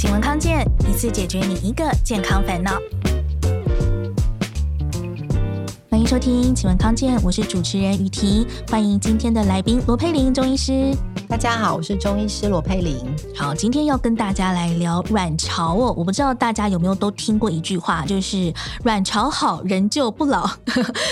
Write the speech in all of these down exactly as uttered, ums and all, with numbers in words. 请问康健，一次解决你一个健康烦恼。欢迎收听请问康健，我是主持人雨婷，欢迎今天的来宾罗佩玲中医师。大家好，我是中医师罗佩玲。好，今天要跟大家来聊卵巢哦。我不知道大家有没有都听过一句话，就是卵巢好人就不老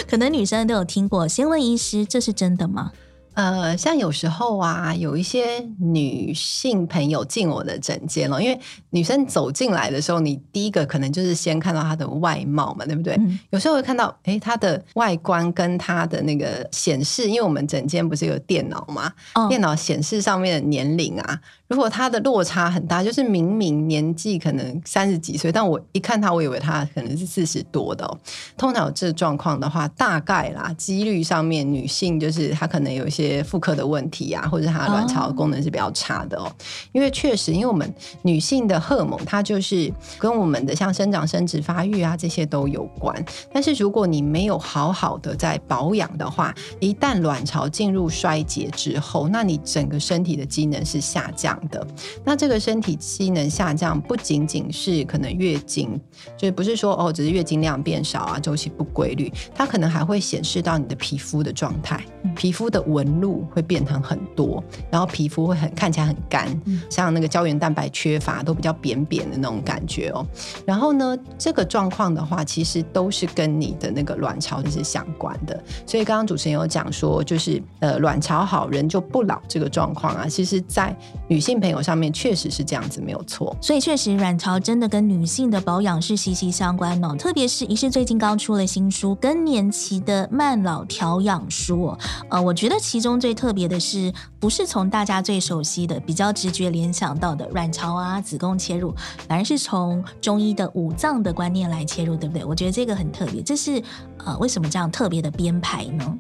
可能女生都有听过，先问医师，这是真的吗？呃，像有时候啊，有一些女性朋友进我的诊间了，因为女生走进来的时候，你第一个可能就是先看到她的外貌嘛，对不对？嗯、有时候会看到，哎，她的外观跟她的那个显示，因为我们诊间不是有电脑嘛，哦、电脑显示上面的年龄啊，如果她的落差很大，就是明明年纪可能三十几岁，但我一看她，我以为她可能是四十多的、哦。通常有这状况的话，大概啦，几率上面女性就是她可能有一些妇科的问题啊，或者它卵巢功能是比较差的哦。Oh. 因为确实，因为我们女性的荷尔蒙，它就是跟我们的像生长、生殖、发育啊这些都有关。但是如果你没有好好的在保养的话，一旦卵巢进入衰竭之后，那你整个身体的机能是下降的。那这个身体机能下降，不仅仅是可能月经，就是不是说哦，只是月经量变少啊，周期不规律，它可能还会显示到你的皮肤的状态，皮肤的纹路会变成很多，然后皮肤会很看起来很干、嗯、像那个胶原蛋白缺乏，都比较扁扁的那种感觉哦。然后呢，这个状况的话，其实都是跟你的那个卵巢是相关的。所以刚刚主持人有讲说，就是呃卵巢好人就不老这个状况啊，其实在女性朋友上面确实是这样子，没有错。所以确实卵巢真的跟女性的保养是息息相关哦，特别是医师最近刚出了新书《更年期的慢老调养书》哦，呃我觉得其实其中最特别的是，不是从大家最熟悉的比较直觉联想到的卵巢啊子宫切入，反而是从中医的五脏的观念来切入，对不对？我觉得这个很特别，这是呃为什么这样特别的编排呢？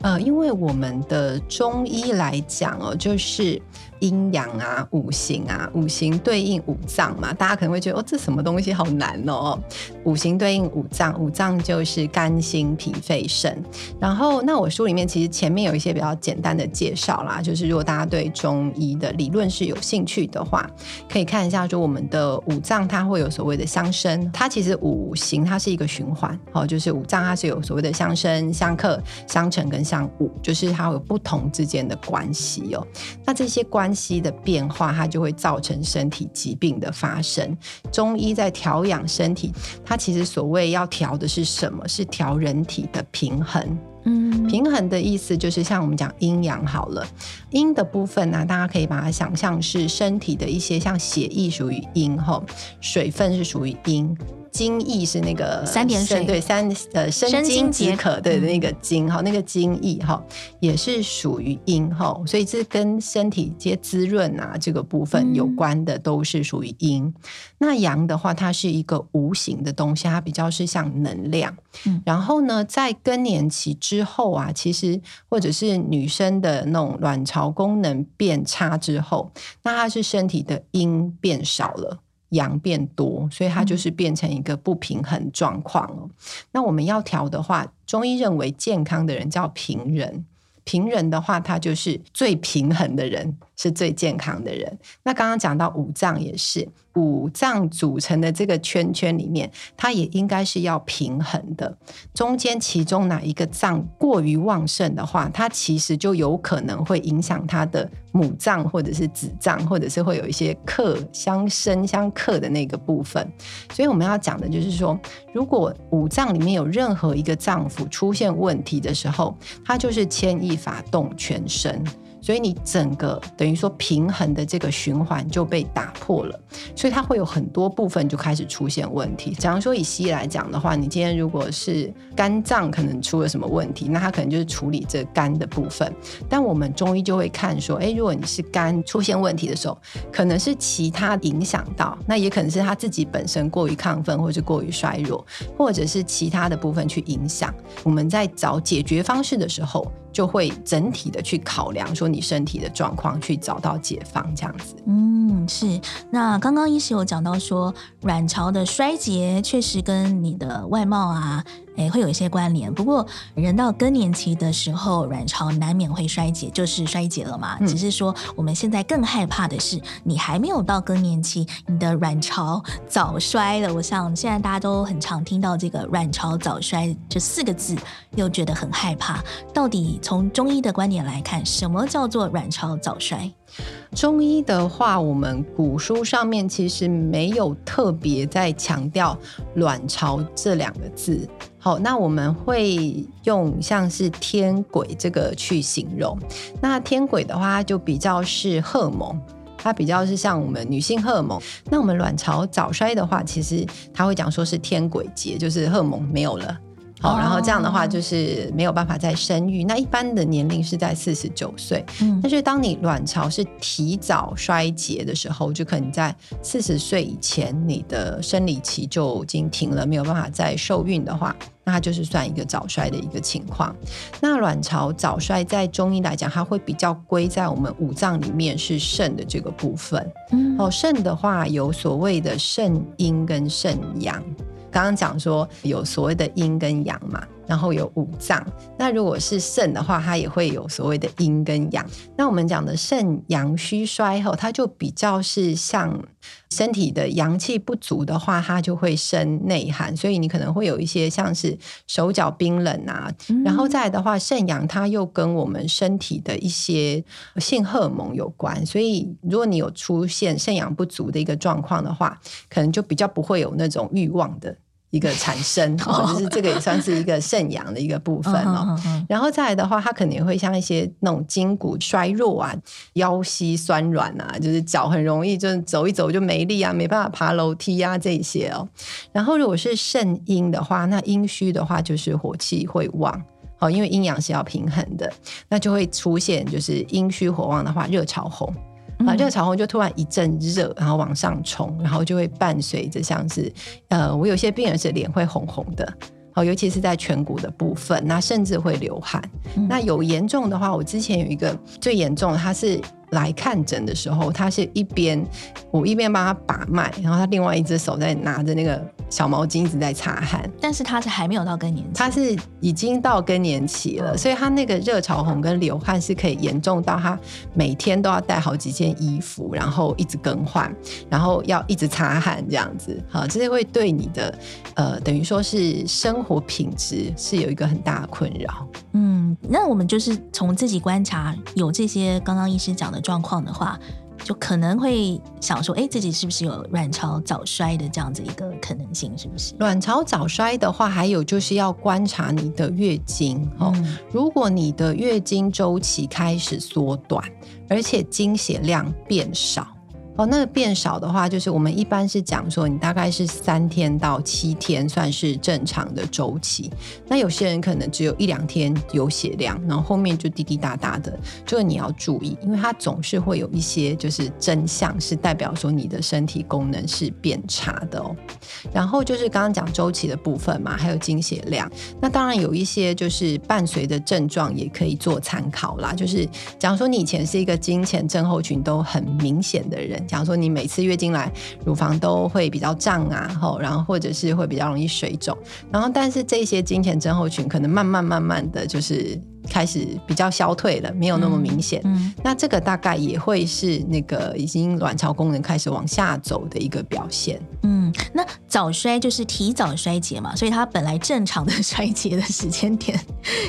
呃，因为我们的中医来讲哦，就是阴阳啊、五行啊，五行对应五脏嘛，大家可能会觉得哦，这什么东西好难哦。五行对应五脏，五脏就是肝、心、脾、肺、肾。然后，那我书里面其实前面有一些比较简单的介绍啦，就是如果大家对中医的理论是有兴趣的话，可以看一下，就我们的五脏它会有所谓的相生，它其实五行它是一个循环，哦，就是五脏它是有所谓的相生、相克、相乘跟相侮，就是它有不同之间的关系哦。那这些关关系的变化，它就会造成身体疾病的发生。中医在调养身体，它其实所谓要调的是什么？是调人体的平衡。嗯，平衡的意思就是像我们讲阴阳好了，阴的部分呢、啊，大家可以把它想象是身体的一些像血液属于阴吼，水分是属于阴。精液是那个三点水，对，三呃生津止渴的那个津哈、嗯，那个精液哈也是属于阴哈，所以这跟身体一些滋润啊这个部分有关的都是属于阴、嗯。那阳的话，它是一个无形的东西，它比较是像能量。嗯、然后呢，在更年期之后啊，其实或者是女生的那种卵巢功能变差之后，那它是身体的阴变少了。阳变多，所以它就是变成一个不平衡状况、哦嗯、那我们要调的话，中医认为健康的人叫平人，平人的话，他就是最平衡的人，是最健康的人。那刚刚讲到五脏也是，五脏组成的这个圈圈里面，它也应该是要平衡的。中间其中哪一个脏过于旺盛的话，它其实就有可能会影响它的母脏或者是子脏，或者是会有一些克相生相克的那个部分。所以我们要讲的就是说，如果五脏里面有任何一个脏腑出现问题的时候，它就是牵一发动全身，所以你整个等于说平衡的这个循环就被打破了，所以它会有很多部分就开始出现问题。假如说以西医来讲的话，你今天如果是肝脏可能出了什么问题，那它可能就是处理这肝的部分，但我们中医就会看说，哎，如果你是肝出现问题的时候，可能是其他影响到，那也可能是他自己本身过于亢奋或是过于衰弱，或者是其他的部分去影响。我们在找解决方式的时候，就会整体的去考量说你身体的状况，去找到解放这样子。嗯，是。那刚刚医师有讲到说，卵巢的衰竭确实跟你的外貌啊哎，会有一些关联。不过人到更年期的时候，卵巢难免会衰竭，就是衰竭了嘛。嗯、只是说我们现在更害怕的是，你还没有到更年期，你的卵巢早衰了。我想现在大家都很常听到这个卵巢早衰这四个字，又觉得很害怕。到底从中医的观点来看，什么叫做卵巢早衰？中医的话，我们古书上面其实没有特别在强调卵巢这两个字。好，那我们会用像是天癸这个去形容。那天癸的话就比较是荷尔蒙，它比较是像我们女性荷尔蒙。那我们卵巢早衰的话，其实它会讲说是天癸竭，就是荷尔蒙没有了。好，然后这样的话就是没有办法再生育。那一般的年龄是在四十九岁、嗯、但是当你卵巢是提早衰竭的时候，就可能在四十岁以前你的生理期就已经停了，没有办法再受孕的话，那它就是算一个早衰的一个情况。那卵巢早衰在中医来讲，它会比较归在我们五脏里面是肾的这个部分、嗯哦、肾的话有所谓的肾阴跟肾阳。刚刚讲说有所谓的阴跟阳嘛，然后有五脏，那如果是肾的话，它也会有所谓的阴跟阳。那我们讲的肾阳虚衰后，它就比较是像身体的阳气不足的话，它就会生内寒，所以你可能会有一些像是手脚冰冷啊、嗯、然后再来的话，肾阳它又跟我们身体的一些性荷尔蒙有关，所以如果你有出现肾阳不足的一个状况的话，可能就比较不会有那种欲望的一个产生、哦、就是这个也算是一个肾阳的一个部分、哦、然后再来的话，它可能也会像一些那种筋骨衰弱啊，腰膝酸软啊，就是脚很容易就走一走就没力啊，没办法爬楼梯啊这些哦。然后如果是肾阴的话，那阴虚的话就是火气会旺，好，因为阴阳是要平衡的，那就会出现就是阴虚火旺的话，热潮红啊，热潮红就突然一阵热，然后往上冲，然后就会伴随着像是呃，我有些病人是脸会红红的，好，尤其是在颧骨的部分，那甚至会流汗。嗯、那有严重的话，我之前有一个最严重的，他是来看诊的时候，他是一边我一边帮他把脉，然后他另外一只手在拿着那个小毛巾一直在擦汗，但是他是还没有到更年期，他是已经到更年期了，所以他那个热潮红跟流汗是可以严重到他每天都要带好几件衣服，然后一直更换，然后要一直擦汗这样子。好，这是会对你的呃，等于说是生活品质是有一个很大的困扰。嗯，那我们就是从自己观察有这些刚刚医师讲的状况的话，就可能会想说，哎，自己是不是有卵巢早衰的这样子一个可能性？是不是卵巢早衰的话，还有就是要观察你的月经、哦嗯、如果你的月经周期开始缩短，而且经血量变少哦，那个变少的话，就是我们一般是讲说你大概是三天到七天算是正常的周期，那有些人可能只有一两天有血量，然后后面就滴滴答答的，这个你要注意，因为它总是会有一些就是真相是代表说你的身体功能是变差的哦。然后就是刚刚讲周期的部分嘛，还有经血量，那当然有一些就是伴随的症状也可以做参考啦，就是假如说你以前是一个经前症候群都很明显的人，假如说你每次月经来乳房都会比较胀啊，然后或者是会比较容易水肿，然后但是这些经前症候群可能慢慢慢慢的就是开始比较消退了，没有那么明显、嗯嗯、那这个大概也会是那个已经卵巢功能开始往下走的一个表现。嗯，那早衰就是提早衰竭嘛，所以它本来正常的衰竭的时间点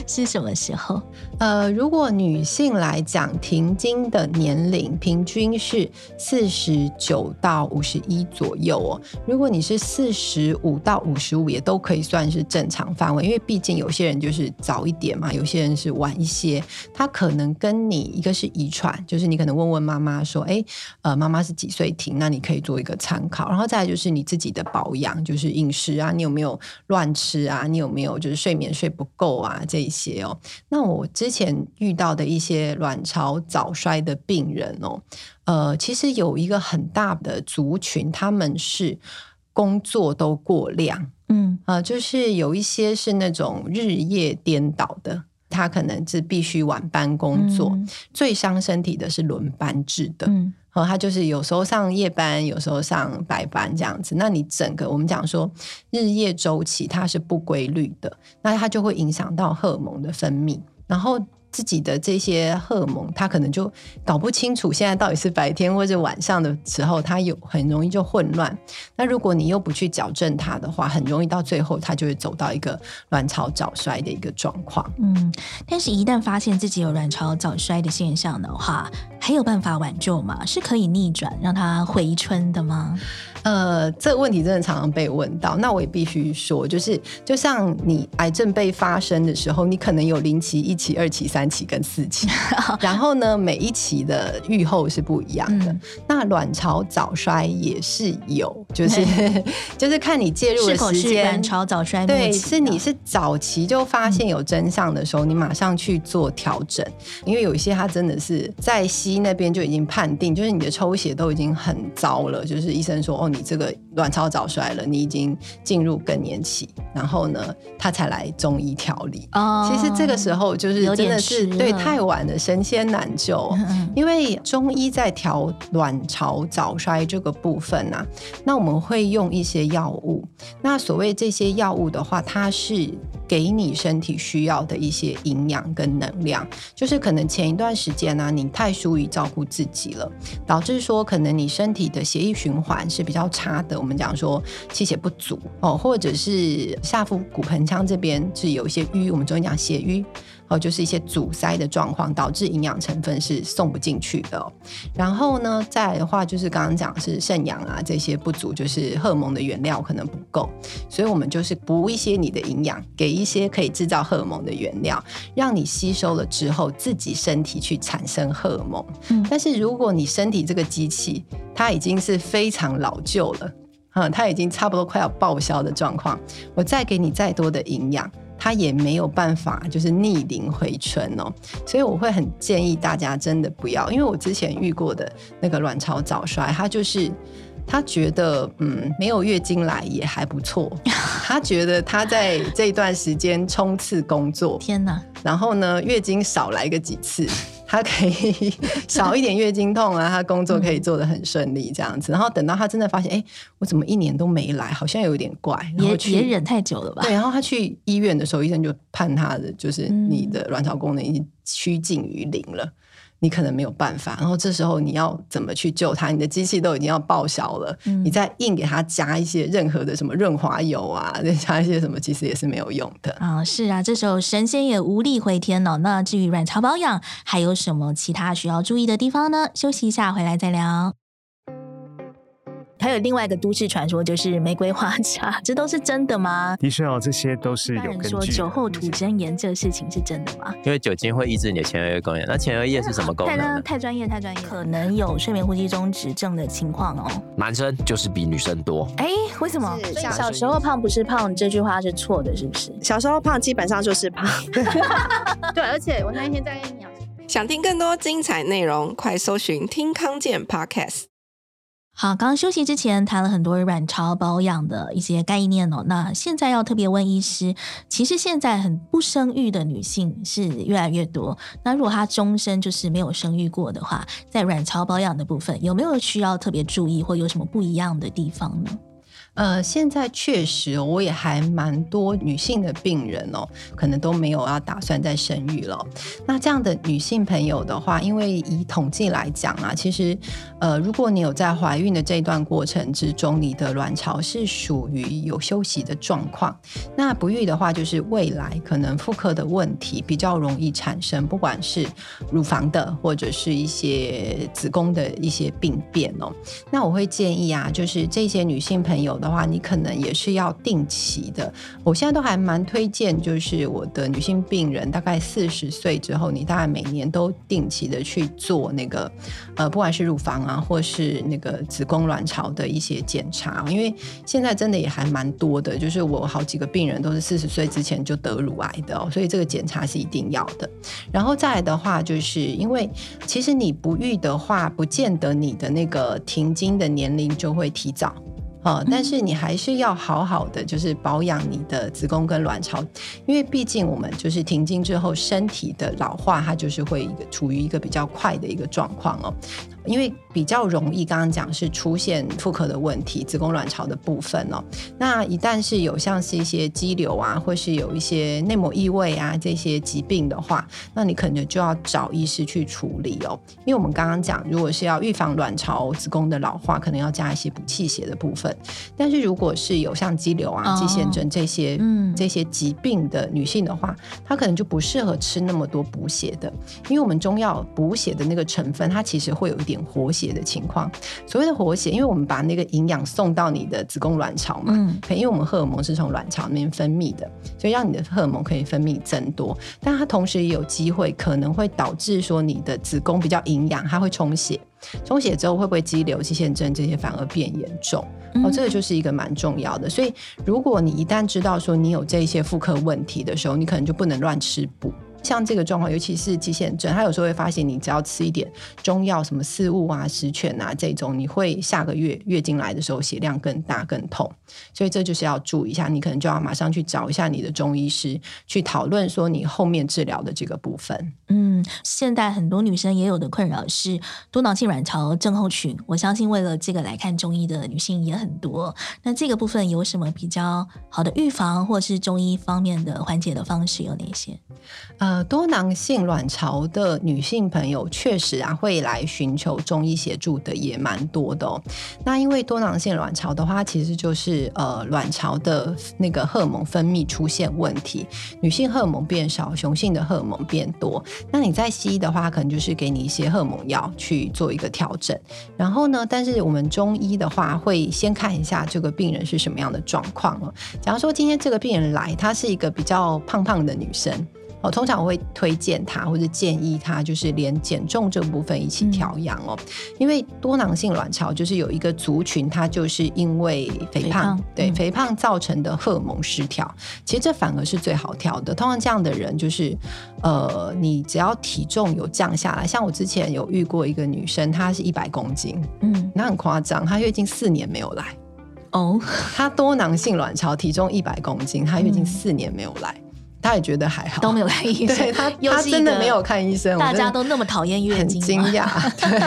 是什么时候？呃，如果女性来讲，停经的年龄平均是四十九到五十一左右哦。如果你是四十五到五十五也都可以算是正常范围，因为毕竟有些人就是早一点嘛，有些人是晚一些，它可能跟你一个是遗传，就是你可能问问妈妈说，哎，呃，妈妈是几岁停，那你可以做一个参考。然后再来就是你自己的保养，就是饮食啊，你有没有乱吃啊，你有没有就是睡眠睡不够啊这一些哦。那我之前遇到的一些卵巢早衰的病人哦，呃，其实有一个很大的族群，他们是工作都过量，嗯，呃，就是有一些是那种日夜颠倒的。他可能是必须晚班工作、嗯、最伤身体的是轮班制的、嗯哦，他就是有时候上夜班，有时候上白班这样子。那你整个我们讲说日夜周期它是不规律的，那它就会影响到荷尔蒙的分泌，然后自己的这些荷尔蒙他可能就搞不清楚现在到底是白天或者晚上的时候，他有很容易就混乱。那如果你又不去矫正他的话，很容易到最后他就会走到一个卵巢早衰的一个状况。嗯，但是一旦发现自己有卵巢早衰的现象的话，还有办法挽救吗？是可以逆转让它回春的吗？呃，这个问题真的常常被问到。那我也必须说，就是就像你癌症被发生的时候，你可能有零期、一期、二期、三期跟四期，然后呢，每一期的预后是不一样的。嗯、那卵巢早衰也是有，就是就是看你介入的时间。是卵巢早衰末期，对，是你是早期就发现有真相的时候，嗯、你马上去做调整，因为有一些它真的是在西那边就已经判定，就是你的抽血都已经很糟了，就是医生说哦，你这个卵巢早衰了，你已经进入更年期，然后呢，他才来中医调理。哦，其实这个时候就是真的是对太晚了，神仙难救。嗯、因为中医在调卵巢早衰这个部分啊，那我们会用一些药物。那所谓这些药物的话，它是给你身体需要的一些营养跟能量，就是可能前一段时间啊，你太疏于照顾自己了，导致说可能你身体的血液循环是比较差的，我们讲说气血不足哦，或者是下腹骨盆腔这边是有一些瘀，我们中医讲血瘀哦，就是一些阻塞的状况，导致营养成分是送不进去的哦。然后呢，再来的话就是刚刚讲是肾阳啊这些不足，就是荷尔蒙的原料可能不够，所以我们就是补一些你的营养，给一些可以制造荷尔蒙的原料，让你吸收了之后自己身体去产生荷尔蒙。嗯、但是如果你身体这个机器它已经是非常老旧了，嗯、它已经差不多快要报销的状况，我再给你再多的营养，它也没有办法就是逆龄回春哦。所以我会很建议大家真的不要，因为我之前遇过的那个卵巢早衰，它就是他觉得嗯没有月经来也还不错，他觉得他在这段时间冲刺工作，天哪，然后呢月经少来个几次，他可以少一点月经痛啊，他工作可以做得很顺利这样子。然后等到他真的发现，哎、欸，我怎么一年都没来，好像有点怪，然後也也忍太久了吧？对，然后他去医院的时候，医生就判他的就是你的卵巢功能已经趋近于零了。嗯，你可能没有办法，然后这时候你要怎么去救它？你的机器都已经要报销了，嗯、你再硬给它加一些任何的什么润滑油啊，再加一些什么，其实也是没有用的啊。是啊，这时候神仙也无力回天哦。那至于卵巢保养还有什么其他需要注意的地方呢？休息一下，回来再聊。还有另外一个都市传说，就是玫瑰花茶，这都是真的吗？的确哦，这些都是有根据的。说酒后吐真言这事情是真的吗？因为酒精会抑制你的前额叶功能，那前额叶是什么功能呢？太专业，太专业，可能有睡眠呼吸中止症的情况哦。男生就是比女生多。哎，为什么？所以小时候胖不是胖这句话是错的，是不是？小时候胖基本上就是胖。对，而且我那天在跟你讲，想听更多精彩内容，快搜寻听康健 Podcast。好，刚刚休息之前谈了很多卵巢保养的一些概念哦。那现在要特别问医师，其实现在很不生育的女性是越来越多。那如果她终身就是没有生育过的话，在卵巢保养的部分有没有需要特别注意，或有什么不一样的地方呢？呃，现在确实我也还蛮多女性的病人哦，可能都没有要打算再生育了。那这样的女性朋友的话，因为以统计来讲啊，其实呃，如果你有在怀孕的这一段过程之中，你的卵巢是属于有休息的状况，那不育的话，就是未来可能妇科的问题比较容易产生，不管是乳房的或者是一些子宫的一些病变哦。那我会建议啊，就是这些女性朋友的。的话你可能也是要定期的，我现在都还蛮推荐，就是我的女性病人大概四十岁之后，你大概每年都定期的去做那个呃，不管是乳房啊或是那个子宫卵巢的一些检查，因为现在真的也还蛮多的，就是我好几个病人都是四十岁之前就得乳癌的哦，所以这个检查是一定要的。然后再来的话，就是因为其实你不育的话，不见得你的那个停经的年龄就会提早。呃、但是你还是要好好的就是保养你的子宫跟卵巢，因为毕竟我们就是停经之后身体的老化它就是会一个处于一个比较快的一个状况哦，因为比较容易刚刚讲是出现妇科的问题，子宫卵巢的部分哦，那一旦是有像是一些肌瘤啊或是有一些内膜异位啊这些疾病的话，那你可能就要找医师去处理哦，因为我们刚刚讲如果是要预防卵巢子宫的老化可能要加一些补气血的部分，但是如果是有像肌瘤啊、哦、肌腺症这些、嗯、这些疾病的女性的话，她可能就不适合吃那么多补血的，因为我们中药补血的那个成分它其实会有一点活血的情况，所谓的活血因为我们把那个营养送到你的子宫卵巢嘛、嗯、因为我们荷尔蒙是从卵巢那边分泌的，所以让你的荷尔蒙可以分泌增多，但它同时也有机会可能会导致说你的子宫比较营养，它会充血，充血之后会不会肌瘤、肌腺症这些反而变严重、嗯哦、这个就是一个蛮重要的，所以如果你一旦知道说你有这些妇科问题的时候，你可能就不能乱吃补，像这个状况尤其是肌腺症，它有时候会发现你只要吃一点中药什么四物啊、十全啊这种，你会下个月月经来的时候血量更大更痛，所以这就是要注意一下，你可能就要马上去找一下你的中医师去讨论说你后面治疗的这个部分。嗯，现在很多女生也有的困扰是多囊性卵巢症候群，我相信为了这个来看中医的女性也很多，那这个部分有什么比较好的预防或是中医方面的缓解的方式有哪些？呃，多囊性卵巢的女性朋友确实啊会来寻求中医协助的也蛮多的哦。那因为多囊性卵巢的话，其实就是呃卵巢的那个荷尔蒙分泌出现问题，女性荷尔蒙变少，雄性的荷尔蒙变多。那你在西医的话，可能就是给你一些荷尔蒙药去做一个调整。然后呢，但是我们中医的话，会先看一下这个病人是什么样的状况哦。假如说今天这个病人来，她是一个比较胖胖的女生。哦、通常我会推荐他或者建议他就是连减重这部分一起调养哦、嗯，因为多囊性卵巢就是有一个族群它就是因为肥胖, 肥胖对、嗯、肥胖造成的荷尔蒙失调，其实这反而是最好调的，通常这样的人就是呃，你只要体重有降下来，像我之前有遇过一个女生她是一百公斤，嗯，那很夸张，她月经四年没有来哦，她多囊性卵巢体重一百公斤，她月经四年没有来、嗯，他也觉得还好，都没有看医生，对， 他, 他真的没有看医生，大家都那么讨厌月经，很惊讶。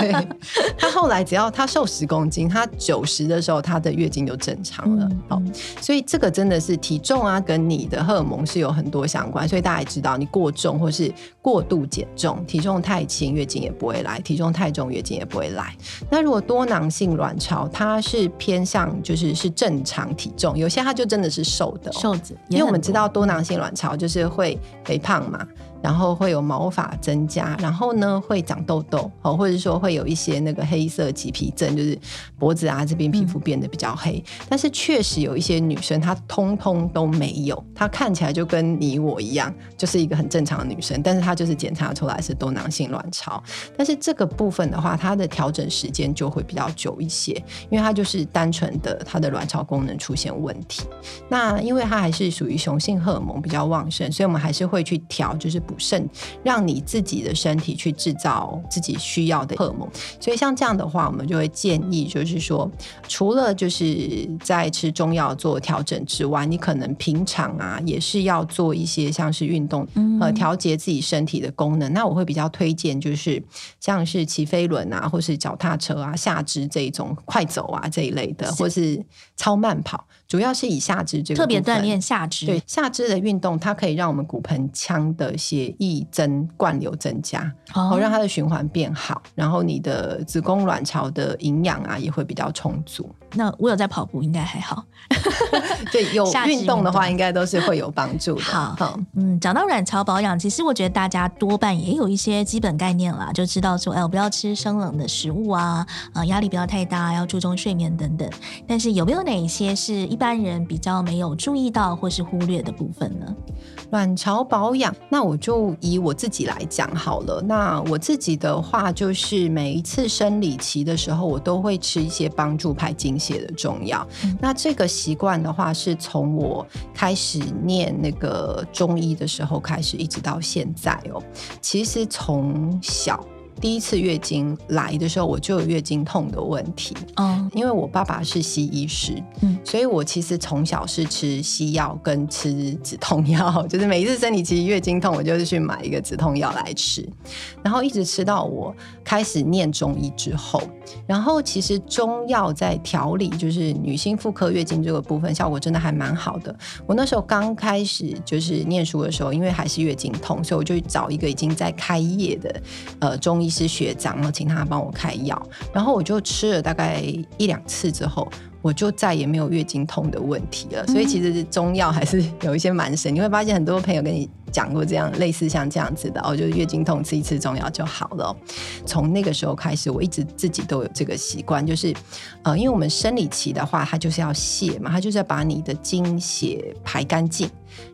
对，他后来只要他瘦十公斤，他九十的时候，他的月经就正常了。嗯嗯，所以这个真的是体重啊，跟你的荷尔蒙是有很多相关。所以大家也知道，你过重或是过度减重，体重太轻月经也不会来，体重太重月经也不会来。那如果多囊性卵巢，它是偏向就是是正常体重，有些它就真的是瘦的、哦、瘦子，因为我们知道多囊性卵巢。就是会肥胖嘛，然后会有毛发增加，然后呢会长痘痘、哦、或者说会有一些那个黑色棘皮症，就是脖子啊这边皮肤变得比较黑、嗯、但是确实有一些女生她通通都没有，她看起来就跟你我一样，就是一个很正常的女生，但是她就是检查出来是多囊性卵巢，但是这个部分的话她的调整时间就会比较久一些，因为她就是单纯的她的卵巢功能出现问题，那因为她还是属于雄性荷尔蒙比较旺，所以我们还是会去调，就是补肾，让你自己的身体去制造自己需要的荷尔蒙。所以像这样的话，我们就会建议，就是说，除了就是在吃中药做调整之外，你可能平常啊也是要做一些像是运动，呃，调节自己身体的功能。那我会比较推荐就是像是骑飞轮啊，或是脚踏车啊、下肢这一种快走啊这一类的，或是超慢跑，主要是以下肢这个部分特别锻炼下肢。对下肢的运动，它可以让我们骨盆腔的血液增灌流增加、哦、让它的循环变好，然后你的子宫卵巢的营养啊也会比较充足。那我有在跑步应该还好对，有运动的话应该都是会有帮助的。好，嗯，讲到卵巢保养，其实我觉得大家多半也有一些基本概念啦，就知道说哎，我不要吃生冷的食物啊、呃、压力不要太大，要注重睡眠等等，但是有没有哪一些是一般人比较没有注意到或是忽略的部分呢？卵巢保养，那我就以我自己来讲好了。那我自己的话，就是每一次生理期的时候，我都会吃一些帮助排经血的中药、嗯、那这个习惯的话是从我开始念那个中医的时候开始一直到现在哦。其实从小第一次月经来的时候，我就有月经痛的问题。嗯，因为我爸爸是西医师，嗯，所以我其实从小是吃西药跟吃止痛药，就是每一次生理期月经痛，我就是去买一个止痛药来吃，然后一直吃到我开始念中医之后，然后其实中药在调理就是女性妇科月经这个部分效果真的还蛮好的。我那时候刚开始就是念书的时候，因为还是月经痛，所以我就找一个已经在开业的呃中医师学长，然后请他帮我开药，然后我就吃了大概一两次之后，我就再也没有月经痛的问题了。所以其实中药还是有一些蛮神，你会发现很多朋友跟你讲过这样类似像这样子的哦，就是月经痛吃一次中药就好了。从那个时候开始，我一直自己都有这个习惯，就是呃，因为我们生理期的话，它就是要泄嘛，它就是要把你的经血排干净。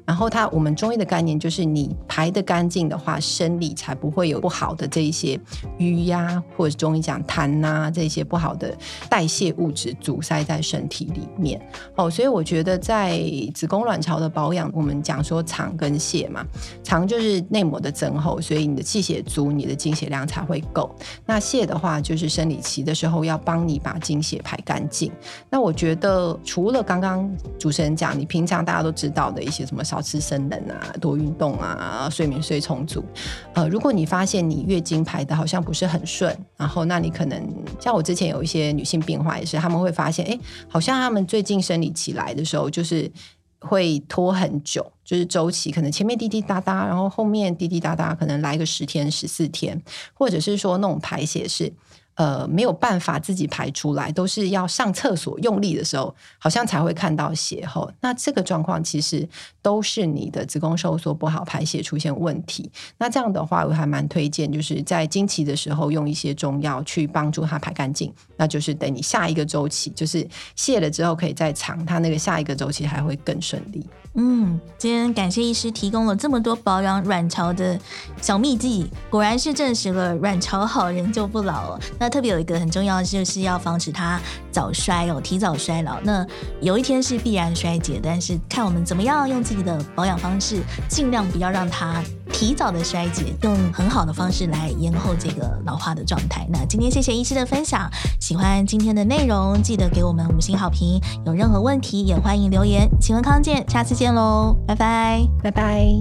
然后它我们中医的概念就是，你排得干净的话，生理才不会有不好的这一些瘀啊，或者中医讲痰啊这些不好的代谢物质阻塞在身体里面。哦，所以我觉得在子宫卵巢的保养，我们讲说肠跟泄嘛，肠就是内膜的增厚，所以你的气血足，你的经血量才会够。那泄的话，就是生理期的时候要帮你把经血排干净。那我觉得除了刚刚主持人讲，你平常大家都知道的一些什么少吃生冷啊，多运动啊，睡眠睡充足。呃，如果你发现你月经排的好像不是很顺，然后那你可能像我之前有一些女性病患也是，他们会发现，哎，好像他们最近生理期来的时候就是会拖很久，就是周期可能前面滴滴答答，然后后面滴滴答答，可能来个十天十四天，或者是说那种排泄是呃没有办法自己排出来，都是要上厕所用力的时候好像才会看到血后。那这个状况其实都是你的子宫收缩不好，排血出现问题。那这样的话我还蛮推荐就是在经期的时候用一些中药去帮助它排干净，那就是等你下一个周期就是泄了之后可以再尝它那个下一个周期还会更顺利。嗯，今天感谢医师提供了这么多保养卵巢的小秘技，果然是证实了卵巢好人就不老了。那特别有一个很重要的就是要防止它早衰哦，提早衰老。那有一天是必然衰竭，但是看我们怎么样用自己的保养方式，尽量不要让它提早的衰竭，用很好的方式来延后这个老化的状态。那今天谢谢医师的分享，喜欢今天的内容记得给我们五星好评，有任何问题也欢迎留言。请问康健，下次见喽，拜拜，拜拜。